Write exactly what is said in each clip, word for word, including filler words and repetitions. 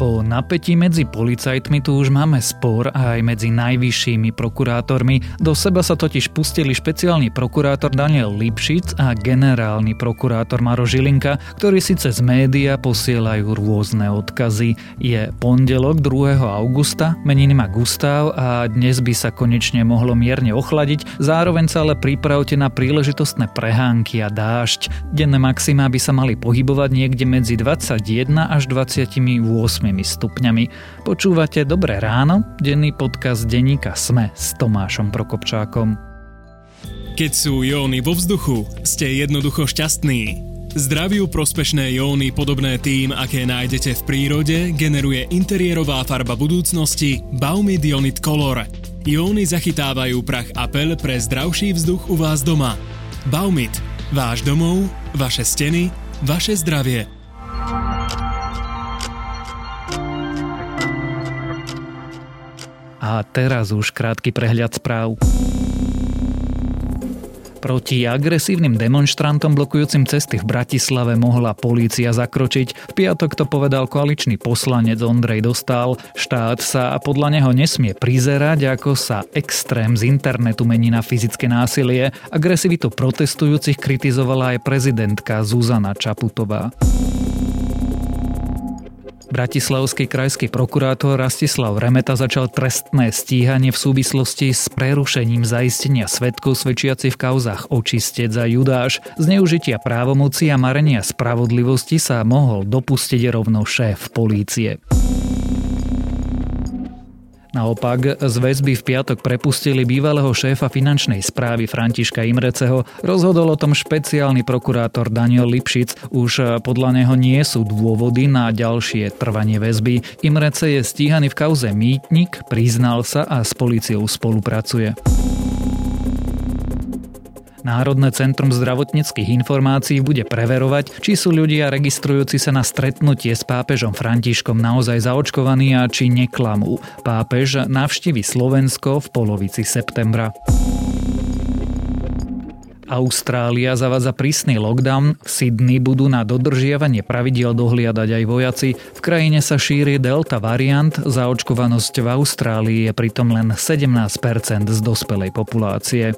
Po napätí medzi policajtmi tu už máme spor aj medzi najvyššími prokurátormi. Do seba sa totiž pustili špeciálny prokurátor Daniel Lipšic a generálny prokurátor Maroš Žilinka, ktorí si cez médiá posielajú rôzne odkazy. Je pondelok druhého augusta, meniny má Gustav a dnes by sa konečne mohlo mierne ochladiť, zároveň sa ale pripravte na príležitostné prehánky a dážď. Denné maxima by sa mali pohybovať niekde medzi dvadsaťjeden až dvadsaťosem stupňami. Počúvate Dobré ráno, denný podcast denníka SME s Tomášom Prokopčákom. Keď sú jóny vo vzduchu, ste jednoducho šťastní. Zdraviu prospešné jóny podobné tým, aké nájdete v prírode, generuje interiérová farba budúcnosti Baumit Ionit Color. Jóny zachytávajú prach apel pre zdravší vzduch u vás doma. Baumit. Váš domov, vaše steny, vaše zdravie. A teraz už krátky prehľad správ. Proti agresívnym demonštrantom blokujúcim cesty v Bratislave mohla polícia zakročiť. V piatok to povedal koaličný poslanec Ondrej Dostál. Štát sa podľa neho nesmie prizerať, ako sa extrém z internetu mení na fyzické násilie. Agresivitu protestujúcich kritizovala aj prezidentka Zuzana Čaputová. Bratislavský krajský prokurátor Rastislav Remeta začal trestné stíhanie v súvislosti s prerušením zaistenia svedkov svedčiacich v kauzách Očistec a Judáš. Zneužitia právomoci a marenia spravodlivosti sa mohol dopustiť rovno šéf polície. Naopak, z väzby v piatok prepustili bývalého šéfa finančnej správy Františka Imreceho. Rozhodol o tom špeciálny prokurátor Daniel Lipšic. Už podľa neho nie sú dôvody na ďalšie trvanie väzby. Imrece je stíhaný v kauze mýtnik, priznal sa a s políciou spolupracuje. Národné centrum zdravotníckych informácií bude preverovať, či sú ľudia registrujúci sa na stretnutie s pápežom Františkom naozaj zaočkovaní a či neklamú. Pápež navštívi Slovensko v polovici septembra. Austrália zavádza prísny lockdown, v Sydney budú na dodržiavanie pravidiel dohliadať aj vojaci. V krajine sa šíri delta variant, zaočkovanosť v Austrálii je pritom len sedemnásť percent z dospelej populácie.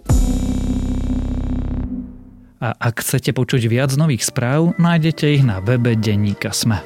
A ak chcete počuť viac nových správ, nájdete ich na webe denníka SME.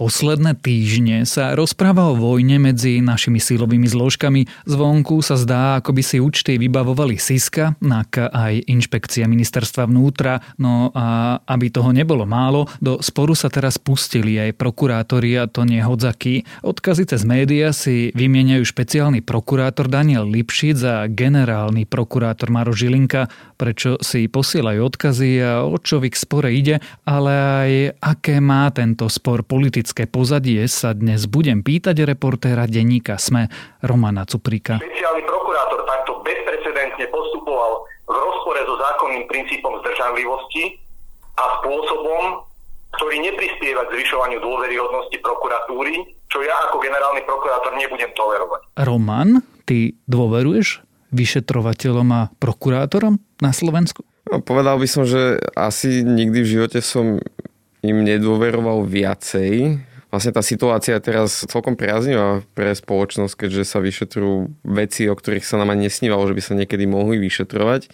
Posledné týždne sa rozpráva o vojne medzi našimi silovými zložkami. Zvonku sa zdá, ako by si účty vybavovali SIS-ka, NAKA aj inšpekcia ministerstva vnútra. No a aby toho nebolo málo, do sporu sa teraz pustili aj prokurátori a to nie hodzaky. Odkazy cez médiá si vymieňajú špeciálny prokurátor Daniel Lipšic a generálny prokurátor Maroš Žilinka. Prečo si posielajú odkazy a o čo v ich spore ide, ale aj aké má tento spor politické pozadie sa dnes budem pýtať reportéra denníka SME Romana Cuprika. Špeciálny prokurátor takto bezprecedentne postupoval v rozpore so zákonným princípom zdržanlivosti a spôsobom, ktorý neprispieva k zvyšovaniu dôveryhodnosti prokuratúry, čo ja ako generálny prokurátor nebudem tolerovať. Roman, ty dôveruješ vyšetrovateľom a prokurátorom na Slovensku? No, povedal by som, že asi nikdy v živote som im nedôveroval viacej. Vlastne tá situácia je teraz celkom priaznivá pre spoločnosť, keďže sa vyšetrujú veci, o ktorých sa nám ani nesnívalo, že by sa niekedy mohli vyšetrovať.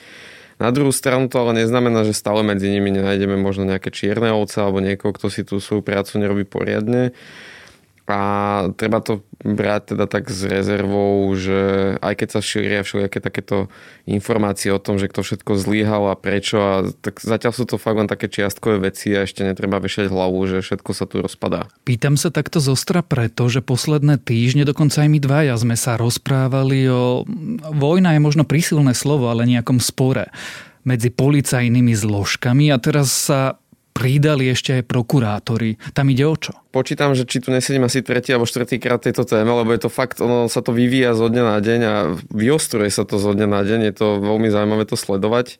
Na druhú stranu to ale neznamená, že stále medzi nimi nenájdeme možno nejaké čierne ovce alebo niekoho, kto si tú svoju prácu nerobí poriadne. A treba to brať teda tak s rezervou, že aj keď sa šíria všelijaké takéto informácie o tom, že kto všetko zlyhal a prečo, a tak zatiaľ sú to fakt len také čiastkové veci a ešte netreba vešať hlavu, že všetko sa tu rozpadá. Pýtam sa takto zostra preto, že posledné týždne, dokonca aj my dvaja sme sa rozprávali o... Vojna je možno prísilné slovo, ale nejakom spore medzi policajnými zložkami a teraz sa pridali ešte aj prokurátori. Tam ide o čo? Počítam, že či tu nesedím asi tretí alebo štvrtý krát tejto téme, lebo je to fakt, ono sa to vyvíja zo dňa na deň a vyostruje sa to zo dňa na deň. Je to veľmi zaujímavé to sledovať.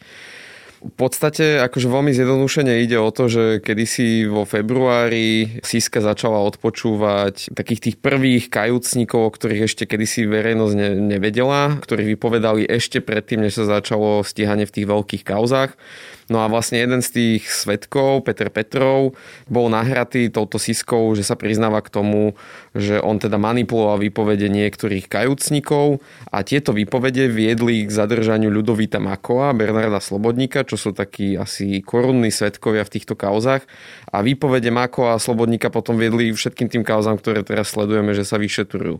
V podstate, akože veľmi zjednodušene ide o to, že kedysi vo februári es í eska začala odpočúvať takých tých prvých kajúcnikov, o ktorých ešte kedysi verejnosť ne- nevedela, ktorí vypovedali ešte predtým, než sa začalo stíhanie v tých veľkých kauzách. No a vlastne jeden z tých svedkov, Peter Petrov, bol nahratý touto es í eskou, že sa priznáva k tomu, že on teda manipuloval výpovede niektorých kajúcnikov a tieto výpovede viedli k zadržaniu Ľudovíta Makóa, Bernarda Slobodníka, čo sú takí asi korunní svedkovia v týchto kauzách. A výpovede Makóa a Slobodníka potom viedli všetkým tým kauzám, ktoré teraz sledujeme, že sa vyšetrujú.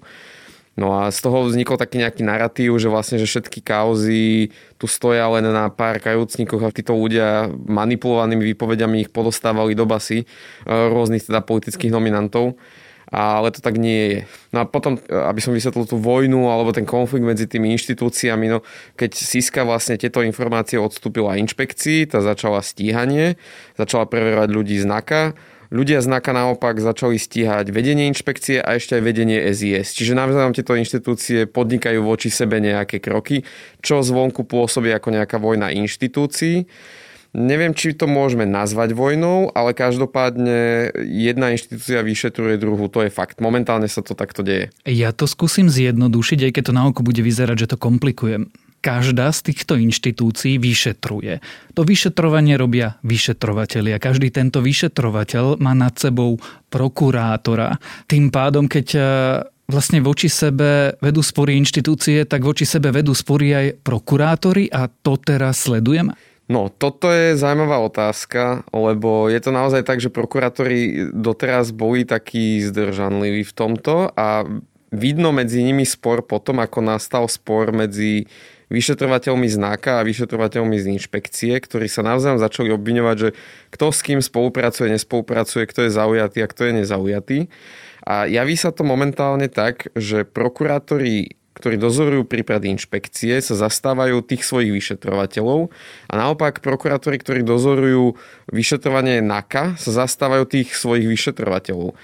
No a z toho vznikol taký nejaký narratív, že vlastne že všetky kauzy tu stoja len na pár kajúcnikoch a títo ľudia manipulovanými výpovediami ich podostávali do basy rôznych teda politických nominantov. Ale to tak nie je. No a potom, aby som vysvetlil tú vojnu alebo ten konflikt medzi tými inštitúciami, no keď es í eska vlastne tieto informácie odstúpila inšpekcii, tá začala stíhanie, začala preverovať ľudí z NAKA. Ľudia z NAKA naopak začali stíhať vedenie inšpekcie a ešte aj vedenie es í es. Čiže navzájom tieto inštitúcie podnikajú voči sebe nejaké kroky, čo zvonku pôsobí ako nejaká vojna inštitúcií. Neviem, či to môžeme nazvať vojnou, ale každopádne jedna inštitúcia vyšetruje druhú. To je fakt. Momentálne sa to takto deje. Ja to skúsim zjednodušiť, aj keď to na oko bude vyzerať, že to komplikujem. Každá z týchto inštitúcií vyšetruje. To vyšetrovanie robia vyšetrovatelia. Každý tento vyšetrovateľ má nad sebou prokurátora. Tým pádom, keď vlastne voči sebe vedú spory inštitúcie, tak voči sebe vedú spory aj prokurátori a to teraz sledujeme. No, toto je zaujímavá otázka, lebo je to naozaj tak, že prokurátori doteraz boli takí zdržanliví v tomto a vidno medzi nimi spor potom, ako nastal spor medzi vyšetrovateľmi z NAKA a vyšetrovateľmi z inšpekcie, ktorí sa navzájom začali obviňovať, že kto s kým spolupracuje, nespolupracuje, kto je zaujatý a kto je nezaujatý. A javí sa to momentálne tak, že prokurátori, ktorí dozorujú prípady inšpekcie, sa zastávajú tých svojich vyšetrovateľov a naopak prokurátori, ktorí dozorujú vyšetrovanie NAKA, sa zastávajú tých svojich vyšetrovateľov.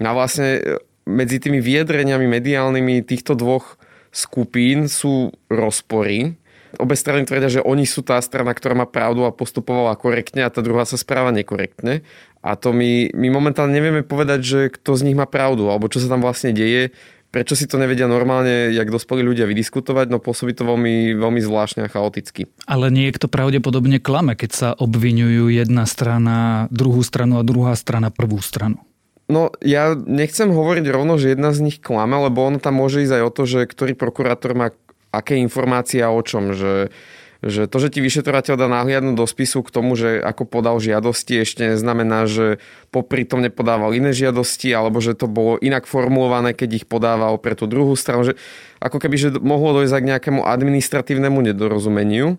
A vlastne medzi tými vyjadreniami mediálnymi týchto dvoch skupín sú rozpory. Obe strany tvrdia, že oni sú tá strana, ktorá má pravdu a postupovala korektne a tá druhá sa správa nekorektne. A to my, my momentálne nevieme povedať, že kto z nich má pravdu alebo čo sa tam vlastne deje. Prečo si to nevedia normálne, jak dospelí ľudia vydiskutovať, no pôsobí to veľmi, veľmi zvláštne a chaoticky. Ale niekto pravdepodobne klame, keď sa obviňujú jedna strana druhú stranu a druhá strana prvú stranu. No ja nechcem hovoriť rovno, že jedna z nich klame, lebo ono tam môže ísť aj o to, že ktorý prokurátor má aké informácie a o čom, že... že to, že ti vyšetrovateľ dá nahliadnúť do spisu k tomu, že ako podal žiadosti, ešte neznamená, že popri tom nepodával iné žiadosti, alebo že to bolo inak formulované, keď ich podával pre tú druhú stranu, že ako keby, že mohlo dojsť k nejakému administratívnemu nedorozumeniu.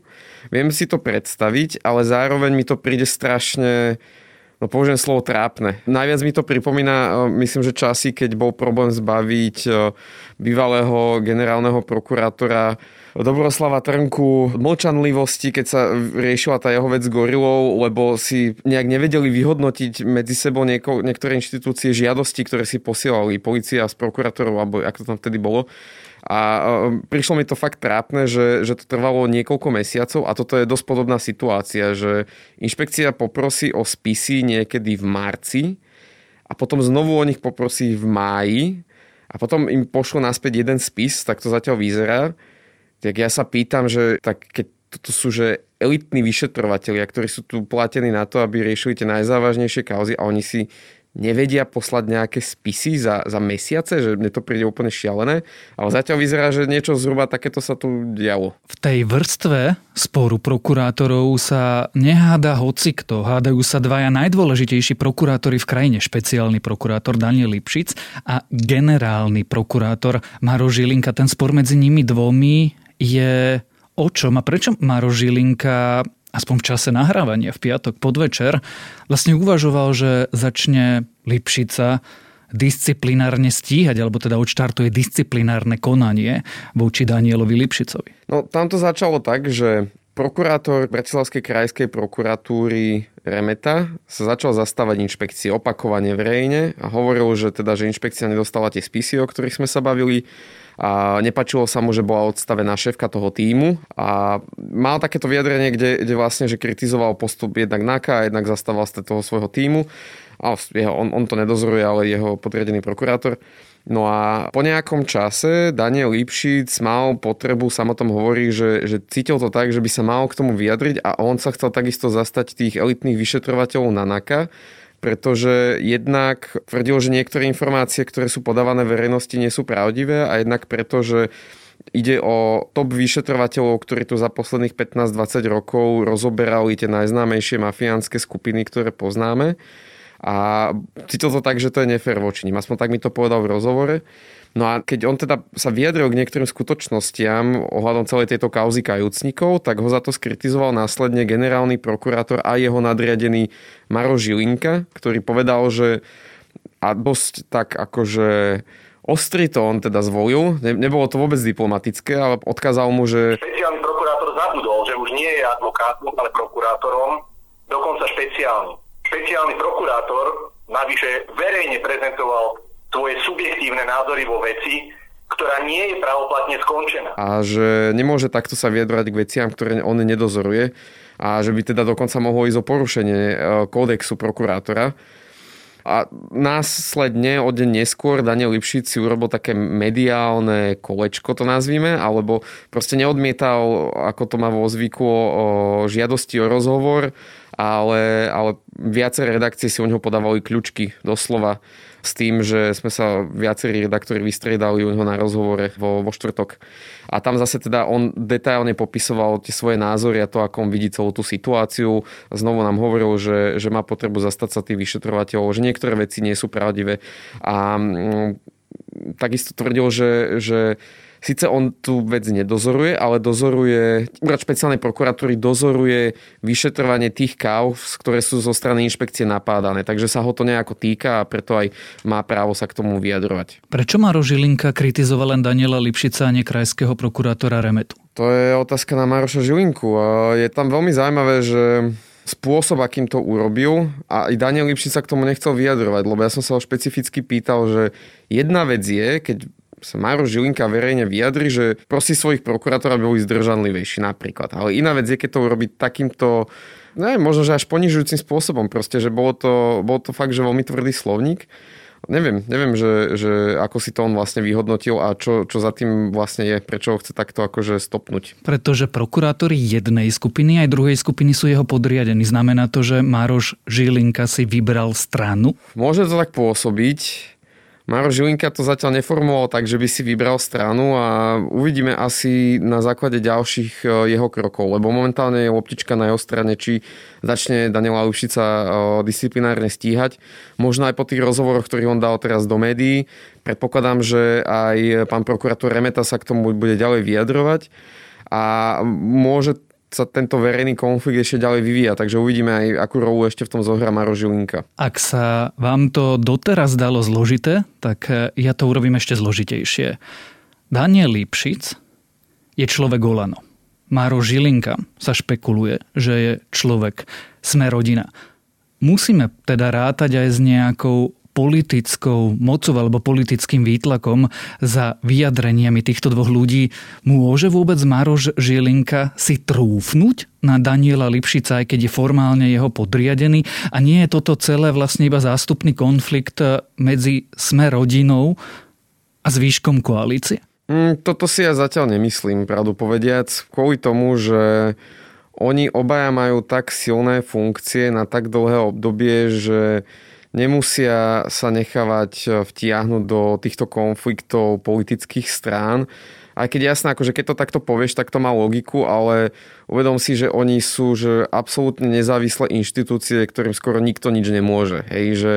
Viem si to predstaviť, ale zároveň mi to príde strašne, no použijem slovo trápne. Najviac mi to pripomína, myslím, že časy, keď bol problém zbaviť bývalého generálneho prokurátora Dobroslava Trnku mlčanlivosti, keď sa riešila tá jeho vec s gorilou, lebo si nejak nevedeli vyhodnotiť medzi sebou nieko, niektoré inštitúcie žiadosti, ktoré si posielali polícia s prokurátorov, alebo ako to tam vtedy bolo. A prišlo mi to fakt trápne, že, že to trvalo niekoľko mesiacov a toto je dosť podobná situácia, že inšpekcia poprosí o spisy niekedy v marci a potom znovu o nich poprosí v máji a potom im pošlo naspäť jeden spis, tak to zatiaľ vyzerá. Tak ja sa pýtam, že tak keď toto sú že elitní vyšetrovatelia, ktorí sú tu platení na to, aby riešili tie najzávažnejšie kauzy a oni si nevedia poslať nejaké spisy za, za mesiace, že mne to príde úplne šialené, ale zatiaľ vyzerá, že niečo zhruba takéto sa tu dialo. V tej vrstve sporu prokurátorov sa neháda hocikto. Hádajú sa dvaja najdôležitejší prokurátori v krajine. Špeciálny prokurátor Daniel Lipšic a generálny prokurátor Maroš Žilinka. Ten spor medzi nimi dvomi je o čom a prečo Maroš Žilinka aspoň v čase nahrávania v piatok podvečer vlastne uvažoval, že začne Lipšica disciplinárne stíhať, alebo teda odštartuje disciplinárne konanie voči Danielovi Lipšicovi. No tam to začalo tak, že prokurátor Bratislavskej krajskej prokuratúry Remeta sa začal zastávať inšpekcie opakovane verejne a hovoril, že teda že inšpekcia nedostala tie spisy, o ktorých sme sa bavili A nepačilo sa mu, že bola odstavená šéfka toho tímu a mal takéto vyjadrenie, kde, kde vlastne, že kritizoval postup jednak NAKA a jednak zastával ste toho svojho tímu. A jeho, on, on to nedozoruje, ale jeho podriadený prokurátor. No a po nejakom čase Daniel Lipšic mal potrebu, sám o tom hovorí, že, že cítil to tak, že by sa mal k tomu vyjadriť a on sa chcel takisto zastať tých elitných vyšetrovateľov na NAKA, pretože jednak tvrdil, že niektoré informácie, ktoré sú podávané verejnosti, nie sú pravdivé a jednak preto, že ide o top vyšetrovateľov, ktorí tu za posledných pätnásť dvadsať rokov rozoberali tie najznámejšie mafiánske skupiny, ktoré poznáme. A cítil to tak, že to je nefér voči nim. Aspoň tak mi to povedal v rozhovore. No a keď on teda sa vyjadril k niektorým skutočnostiam ohľadom celej tejto kauzy kajúcnikov, tak ho za to skritizoval následne generálny prokurátor a jeho nadriadený Maroš Žilinka, ktorý povedal, že a dosť tak akože ostri to on teda zvolil. Ne, nebolo to vôbec diplomatické, ale odkázal mu, že... Špeciálny prokurátor zabudol, že už nie je advokátom, ale prokurátorom, dokonca špeciálnym. Špeciálny prokurátor navyše verejne prezentoval svoje subjektívne názory vo veci, ktorá nie je pravoplatne skončená. A že nemôže takto sa vyjadrovať k veciam, ktoré on nedozoruje a že by teda dokonca mohlo ísť o porušenie kódexu prokurátora. A následne o deň neskôr Daniel Lipšic si urobil také mediálne kolečko, to nazvime, alebo proste neodmietal, ako to má vo zvyku, o žiadosti o rozhovor, ale, ale viaceré redakcie si u neho podávali kľučky, doslova, s tým, že sme sa viacerí redaktori vystriedali u neho na rozhovore vo, vo štvrtok. A tam zase teda on detailne popisoval tie svoje názory a to, ako on vidí celú tú situáciu. Znovu nám hovoril, že, že má potrebu zastať sa tých vyšetrovateľov, že niektoré veci nie sú pravdivé. A no, takisto tvrdil, že... že Sice on tú vec nedozoruje, ale dozoruje, úrad špeciálnej prokuratúry dozoruje vyšetrovanie tých káuz, ktoré sú zo strany inšpekcie napádané. Takže sa ho to nejako týka a preto aj má právo sa k tomu vyjadrovať. Prečo Maroš Žilinka kritizoval len Daniela Lipšica a nie krajského prokurátora Remetu? To je otázka na Maroša Žilinku. Je tam veľmi zaujímavé, že spôsob, akým to urobil, a Daniel Lipšic sa k tomu nechcel vyjadrovať, lebo ja som sa ho špecificky pýtal, že jedna vec je, keď sa Maroš Žilinka verejne vyjadri, že prosí svojich prokurátorov, aby boli zdržanlivejší napríklad. Ale iná vec je, keď to urobiť takýmto, neviem, možno, že až ponižujúcim spôsobom. Proste, že bolo to, bolo to fakt, že veľmi tvrdý slovník. Neviem, neviem, že, že ako si to on vlastne vyhodnotil a čo, čo za tým vlastne je, prečo ho chce takto akože stopnúť. Pretože prokurátori jednej skupiny aj druhej skupiny sú jeho podriadení. Znamená to, že Maroš Žilinka si vybral stranu? Môže to tak pôsobiť. Maroš Žilinka to zatiaľ neformuloval tak, že by si vybral stranu a uvidíme asi na základe ďalších jeho krokov, lebo momentálne je loptička na jeho strane, či začne Daniela Lipšica disciplinárne stíhať. Možno aj po tých rozhovoroch, ktorých on dal teraz do médií. Predpokladám, že aj pán prokurátor Remeta sa k tomu bude ďalej vyjadrovať a môže sa tento verejný konflikt ešte ďalej vyvíja, takže uvidíme aj, akú rolu ešte v tom zohrá Maroš Žilinka. Ak sa vám to doteraz dalo zložité, tak ja to urobím ešte zložitejšie. Daniel Lipšic je človek Olano. Maroš Žilinka sa špekuluje, že je človek Sme rodina. Musíme teda rátať aj s nejakou politickou mocou alebo politickým výtlakom za vyjadreniami týchto dvoch ľudí. Môže vôbec Maroš Žilinka si trúfnuť na Daniela Lipšica, aj keď je formálne jeho podriadený? A nie je toto celé vlastne iba zástupný konflikt medzi Sme rodinou a zvýškom koalície? Mm, toto si ja zatiaľ nemyslím, pravdu povediac. Kvôli tomu, že oni obaja majú tak silné funkcie na tak dlhé obdobie, že nemusia sa nechávať vtiahnuť do týchto konfliktov politických strán. Aj keď jasné, akože keď to takto povieš, tak to má logiku, ale uvedom si, že oni sú že absolútne nezávislé inštitúcie, ktorým skoro nikto nič nemôže. Hej, že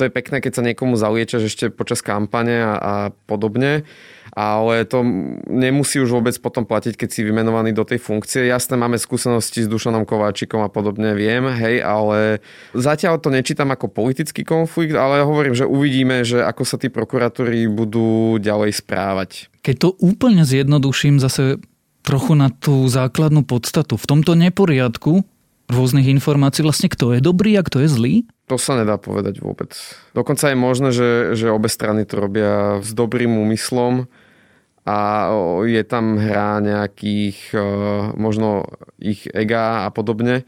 to je pekné, keď sa niekomu zaliečaš ešte počas kampane a, a podobne, ale to nemusí už vôbec potom platiť, keď si vymenovaný do tej funkcie. Jasné, máme skúsenosti s Dušanom Kováčikom a podobne, viem, hej, ale zatiaľ to nečítam ako politický konflikt, ale hovorím, že uvidíme, že ako sa tí prokurátori budú ďalej správať. Keď to úplne zjednoduším zase trochu na tú základnú podstatu. V tomto neporiadku rôznych informácií vlastne kto je dobrý a kto je zlý? To sa nedá povedať vôbec. Dokonca je možné, že, že obe strany to robia s dobrým úmyslom a je tam hra nejakých možno ich ega a podobne.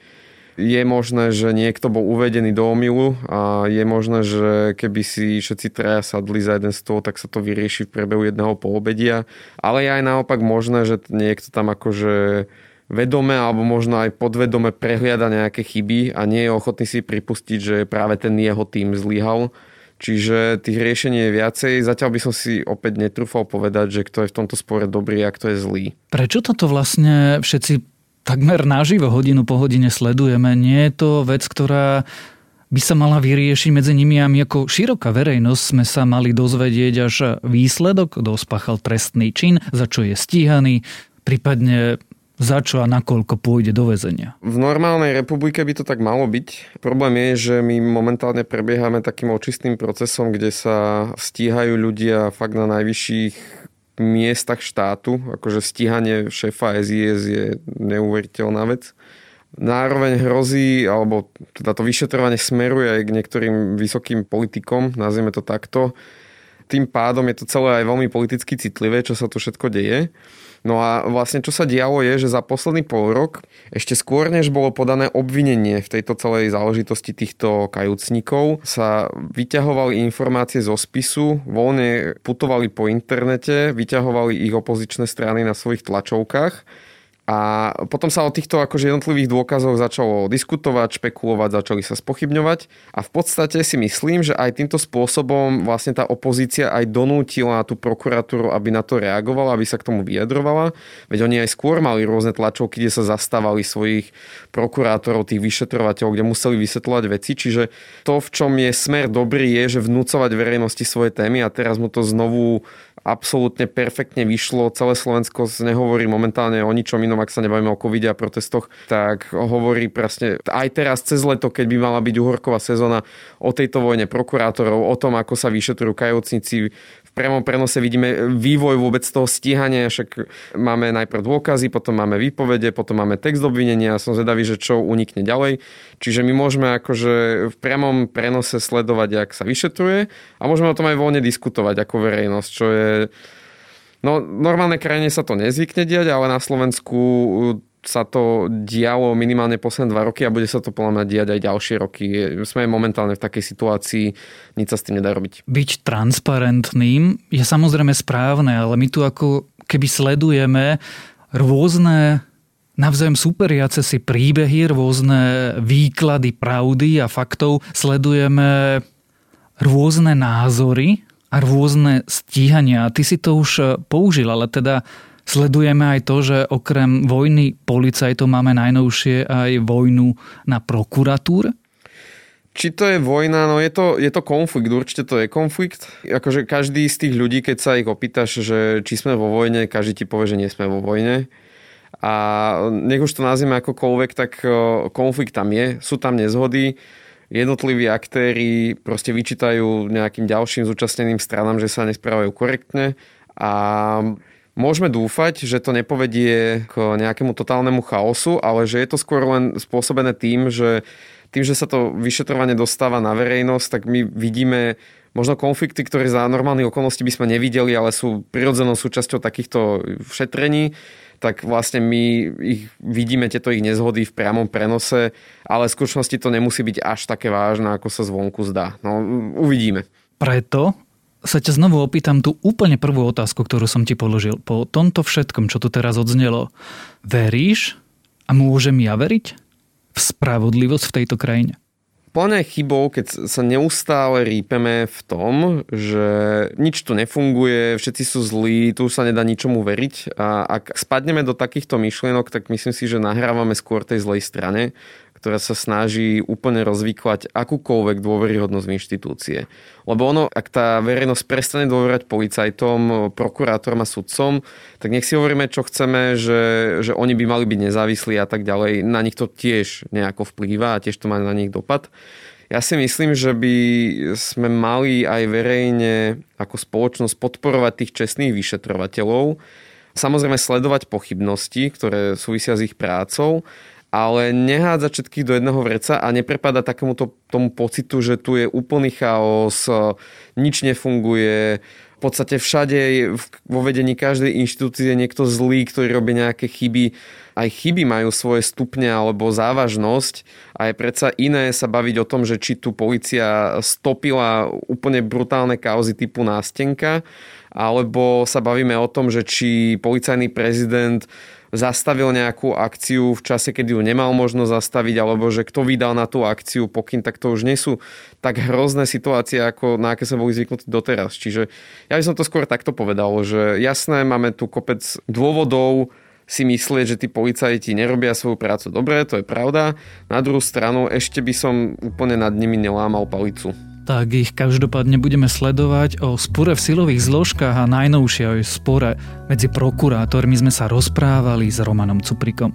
Je možné, že niekto bol uvedený do omylu a je možné, že keby si všetci traja sadli za jeden stôl, tak sa to vyrieši v priebehu jedného poobedia. Ale je aj naopak možné, že niekto tam akože vedome alebo možno aj podvedome prehliada nejaké chyby a nie je ochotný si pripustiť, že práve ten jeho tým zlyhal. Čiže tých riešení je viacej. Zatiaľ by som si opäť netrúfal povedať, že kto je v tomto spore dobrý a kto je zlý. Prečo toto vlastne všetci takmer naživo hodinu po hodine sledujeme? Nie je to vec, ktorá by sa mala vyriešiť medzi nimi a my ako široká verejnosť sme sa mali dozvedieť až výsledok, kto spáchal trestný čin, za čo je stíhaný, prípadne za čo a nakoľko pôjde do väzenia. V normálnej republike by to tak malo byť. Problém je, že my momentálne prebiehame takým očistným procesom, kde sa stíhajú ľudia fakt na najvyšších miestach štátu, akože stíhanie šéfa es í es je neuveriteľná vec. Nároveň hrozí, alebo teda to vyšetrovanie smeruje aj k niektorým vysokým politikom, nazvime to takto. Tým pádom je to celé aj veľmi politicky citlivé, čo sa tu všetko deje. No a vlastne čo sa dialo je, že za posledný pol rok, ešte skôr než bolo podané obvinenie v tejto celej záležitosti týchto kajúcnikov, sa vyťahovali informácie zo spisu, voľne putovali po internete, vyťahovali ich opozičné strany na svojich tlačovkách. A potom sa o týchto akože jednotlivých dôkazoch začalo diskutovať, špekulovať, začali sa spochybňovať a v podstate si myslím, že aj týmto spôsobom vlastne tá opozícia aj donútila tú prokuratúru, aby na to reagovala, aby sa k tomu vyjadrovala. Veď oni aj skôr mali rôzne tlačovky, kde sa zastávali svojich prokurátorov, tých vyšetrovateľov, kde museli vysvetľovať veci. Čiže to, v čom je smer dobrý, je, že vnúcovať verejnosti svoje témy a teraz mu to znovu absolútne perfektne vyšlo. Celé Slovensko nehovorí momentálne o ničom inom, ak sa nebavíme o covide a protestoch, tak hovorí presne aj teraz cez leto, keď by mala byť uhorková sezóna, o tejto vojne prokurátorov, o tom, ako sa vyšetrujú kajúcnici. V priamom prenose vidíme vývoj vôbec toho stíhania, však máme najprv dôkazy, potom máme výpovede, potom máme text obvinenia a som zvedavý, že čo unikne ďalej. Čiže my môžeme akože v priamom prenose sledovať, jak sa vyšetruje a môžeme o tom aj voľne diskutovať ako verejnosť, čo je. No, normálne krajine sa to nezvykne diať, ale na Slovensku sa to dialo minimálne posledné dva roky a bude sa to podľa mňa diať aj ďalšie roky. Sme momentálne v takej situácii, nič sa s tým nedá robiť. Byť transparentným je samozrejme správne, ale my tu ako keby sledujeme rôzne navzájom superiace si príbehy, rôzne výklady pravdy a faktov, sledujeme rôzne názory a rôzne stíhania. Ty si to už použil, ale teda sledujeme aj to, že okrem vojny policajtov máme najnovšie aj vojnu na prokuratúre? Či to je vojna? No je to, je to konflikt, určite to je konflikt. Akože každý z tých ľudí, keď sa ich opýtaš, že či sme vo vojne, každý ti povie, že nie sme vo vojne. A nech už to nazvime akokoľvek, tak konflikt tam je, sú tam nezhody. Jednotliví aktéri proste vyčítajú nejakým ďalším zúčastneným stranám, že sa nesprávajú korektne a môžeme dúfať, že to nepovedie k nejakému totálnemu chaosu, ale že je to skôr len spôsobené tým, že tým, že sa to vyšetrovanie dostáva na verejnosť, tak my vidíme možno konflikty, ktoré za normálnych okolností by sme nevideli, ale sú prirodzenou súčasťou takýchto šetrení. Tak vlastne my ich vidíme, tieto ich nezhody v priamom prenose, ale v skutočnosti to nemusí byť až také vážne, ako sa zvonku zdá. No, uvidíme. Preto sa ťa znovu opýtam tú úplne prvú otázku, ktorú som ti položil. Po tomto všetkom, čo tu teraz odznelo, veríš a môžem ja veriť v spravodlivosť v tejto krajine? Plne chybou, keď sa neustále rýpeme v tom, že nič tu nefunguje, všetci sú zlí, tu sa nedá ničomu veriť a ak spadneme do takýchto myšlienok, tak myslím si, že nahrávame skôr tej zlej strane, ktorá sa snaží úplne rozvyklať akúkoľvek dôveryhodnosť v inštitúcie. Lebo ono, ak tá verejnosť prestane dôverať policajtom, prokurátorom a sudcom, tak nech si hovoríme, čo chceme, že, že oni by mali byť nezávislí a tak ďalej. Na nich to tiež nejako vplýva a tiež to má na nich dopad. Ja si myslím, že by sme mali aj verejne ako spoločnosť podporovať tých čestných vyšetrovateľov. Samozrejme sledovať pochybnosti, ktoré súvisia s ich prácou, ale nehádzať všetkých do jedného vreca a neprepadať takémuto tomu pocitu, že tu je úplný chaos, nič nefunguje, podstate všade vo vedení každej inštitúcie je niekto zlý, ktorý robí nejaké chyby. Aj chyby majú svoje stupne alebo závažnosť a je predsa iné sa baviť o tom, že či tu polícia stopila úplne brutálne kauzy typu nástenka, alebo sa bavíme o tom, že či policajný prezident zastavil nejakú akciu v čase, keď ju nemal možnosť zastaviť, alebo že kto vydal na tú akciu pokyn, tak to už nie sú tak hrozné situácie, ako na aké sme boli zvyknutí doteraz. Čiže ja by som to skôr takto povedal, že jasné, máme tu kopec dôvodov si myslieť, že tí policajti nerobia svoju prácu dobre, to je pravda. Na druhú stranu ešte by som úplne nad nimi nelámal palicu. Tak ich každopádne budeme sledovať. O spore v silových zložkách a najnovšej spore medzi prokurátormi sme sa rozprávali s Romanom Cuprikom.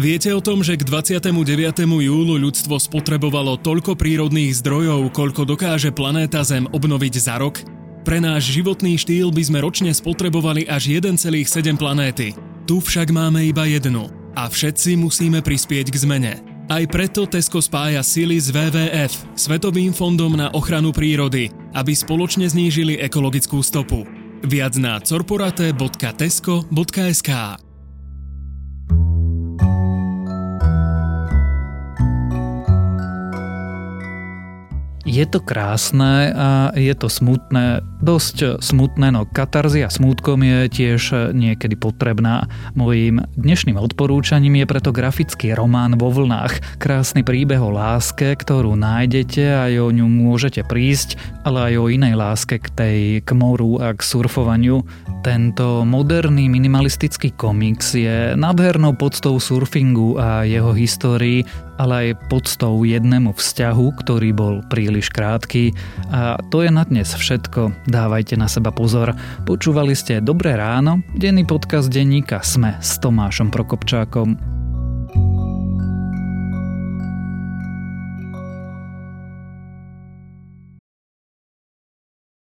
Viete o tom, že k dvadsiatemu deviatemu júlu ľudstvo spotrebovalo toľko prírodných zdrojov, koľko dokáže planéta Zem obnoviť za rok? Pre náš životný štýl by sme ročne spotrebovali až jedna celá sedem planéty. Tu však máme iba jednu a všetci musíme prispieť k zmene. Aj preto Tesco spája sily s dubľve vé ef, Svetovým fondom na ochranu prírody, aby spoločne znížili ekologickú stopu. Viac na corporate bodka tesco bodka es ká. Je to krásne a je to smutné, dosť smutné, no katarzia smútkom je tiež niekedy potrebná. Mojím dnešným odporúčaním je preto grafický román Vo vlnách. Krásny príbeh o láske, ktorú nájdete a o ňu môžete prísť, ale aj o inej láske k tej k moru a k surfovaniu. Tento moderný minimalistický komiks je nádhernou poctou surfingu a jeho histórii, ale aj poctou jednému vzťahu, ktorý bol príliš krátky. A to je na dnes všetko. Dávajte na seba pozor. Počúvali ste Dobré ráno, denný podcast denníka SME s Tomášom Prokopčákom.